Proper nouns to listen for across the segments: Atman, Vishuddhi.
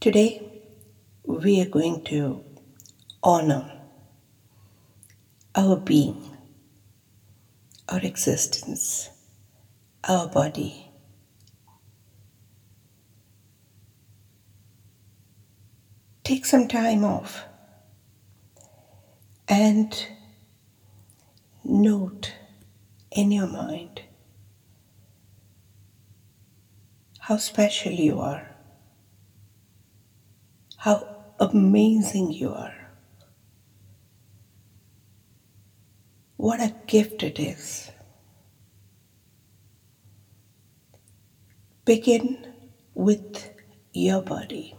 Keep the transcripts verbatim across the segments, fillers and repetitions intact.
Today, we are going to honor our being, our existence, our body. Take some time off and note in your mind how special you are. How amazing you are. What a gift it is. Begin with your body.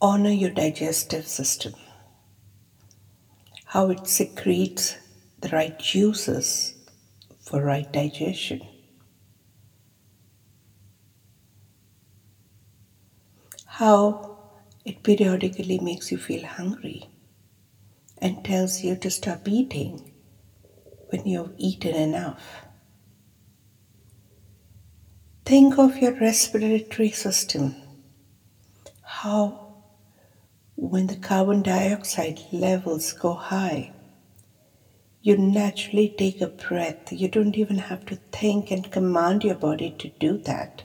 Honor your digestive system, how it secretes the right juices for right digestion. How it periodically makes you feel hungry and tells you to stop eating when you've eaten enough. Think of your respiratory system, how when the carbon dioxide levels go high, you naturally take a breath. You don't even have to think and command your body to do that.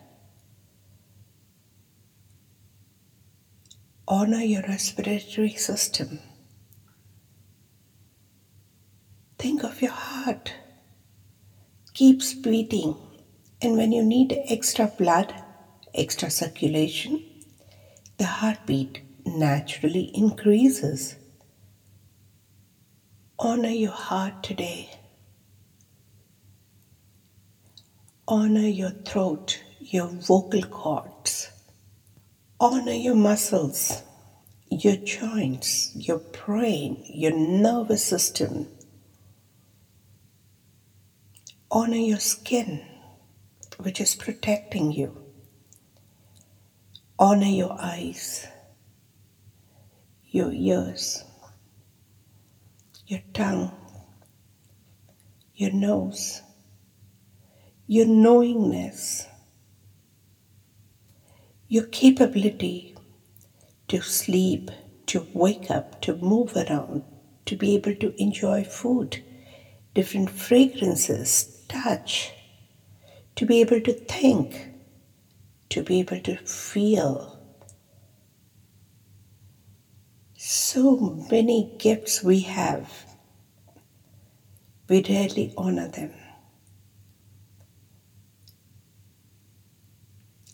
Honor your respiratory system. Think of your heart. Keeps beating, and when you need extra blood, extra circulation, the heartbeat naturally increases. Honor your heart today. Honor your throat, your vocal cords. Honor your muscles, your joints, your brain, your nervous system. Honor your skin, which is protecting you. Honor your eyes, your ears, your tongue, your nose, your knowingness, your capability to sleep, to wake up, to move around, to be able to enjoy food, different fragrances, touch, to be able to think, to be able to feel. So many gifts we have. We rarely honor them.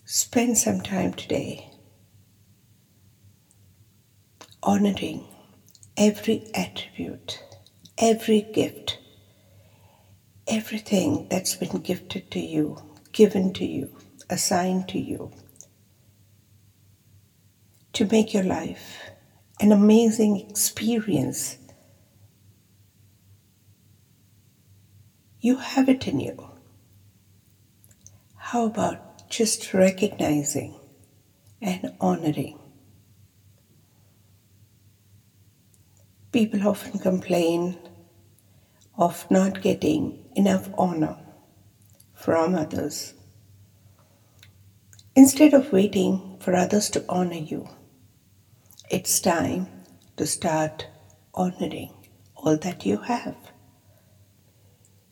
Spend some time today honoring every attribute, every gift, everything that's been gifted to you, given to you, assigned to you, to make your life an amazing experience. You have it in you. How about just recognizing and honoring? People often complain of not getting enough honor from others. Instead of waiting for others to honor you, it's time to start honoring all that you have.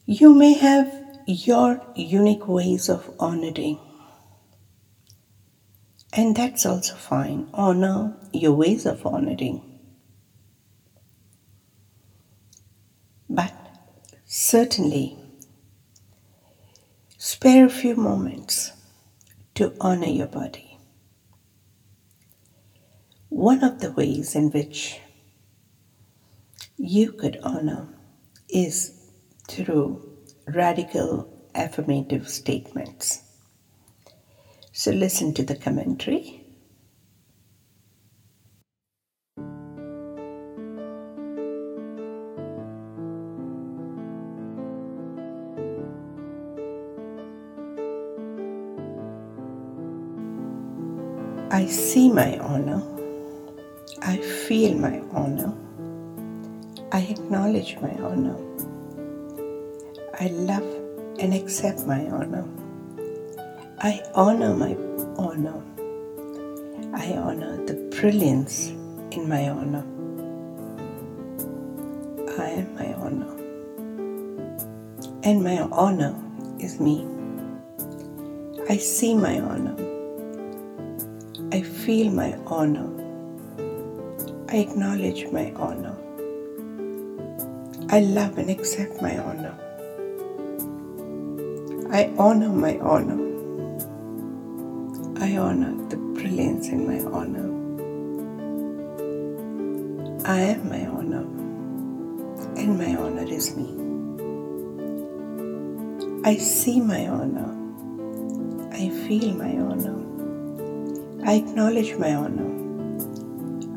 You may have your unique ways of honoring, and that's also fine. Honor your ways of honoring. But certainly, spare a few moments to honor your body. One of the ways in which you could honor is through radical affirmative statements. So listen to the commentary. I see my honor. I feel my honor. I acknowledge my honor. I love and accept my honor. I honor my honor. I honor the brilliance in my honor. I am my honor. And my honor is me. I see my honor. I feel my honor. I acknowledge my honor. I love and accept my honor. I honor my honor. I honor the brilliance in my honor. I am my honor, and my honor is me. I see my honor. I feel my honor. I acknowledge my honor.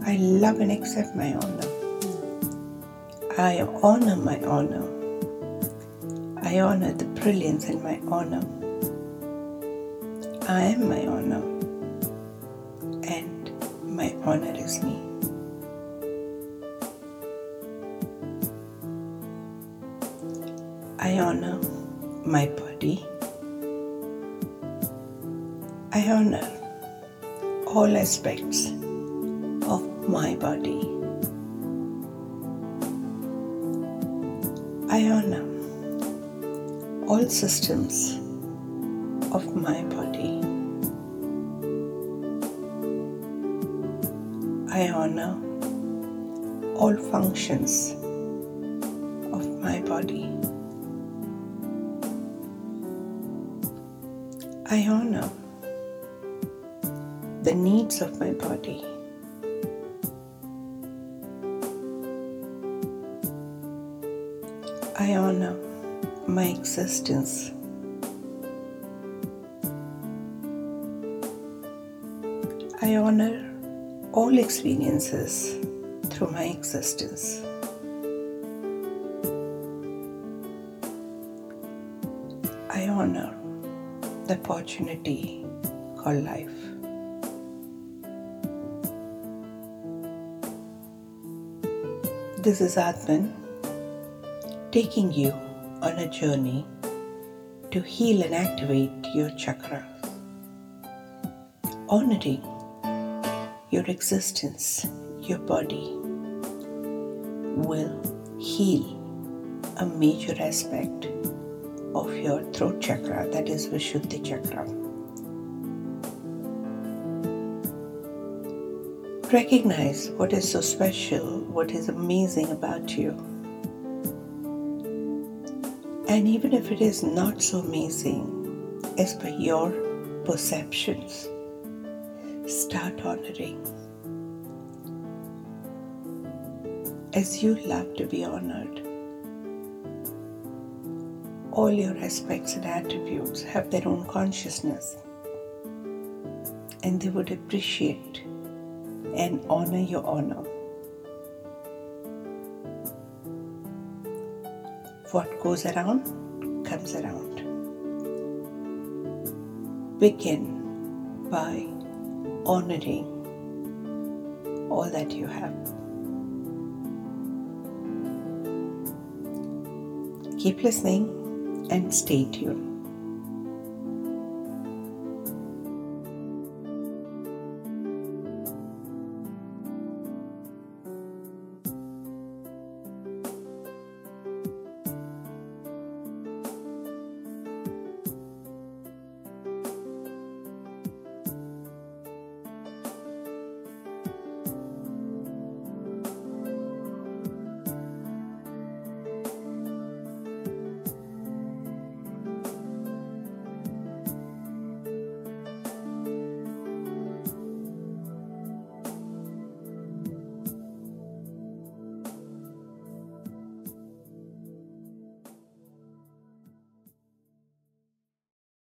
I love and accept my honor. I honor my honor. I honor the brilliance in my honor. I am my honor, and my honor is me. I honor my body. I honor all aspects of my body. I honor all systems of my body. I honor all functions of my body. I honor the needs of my body. I honor my existence. I honor all experiences through my existence. I honor the opportunity called life. This is Atman taking you on a journey to heal and activate your chakras, honoring your existence, your body will heal a major aspect of your throat chakra, that is Vishuddhi chakra. Recognize what is so special, what is amazing about you. And even if it is not so amazing as per your perceptions, start honoring. As you love to be honored, all your aspects and attributes have their own consciousness, and they would appreciate and honor your honor. What goes around comes around. Begin by honoring all that you have. Keep listening and stay tuned.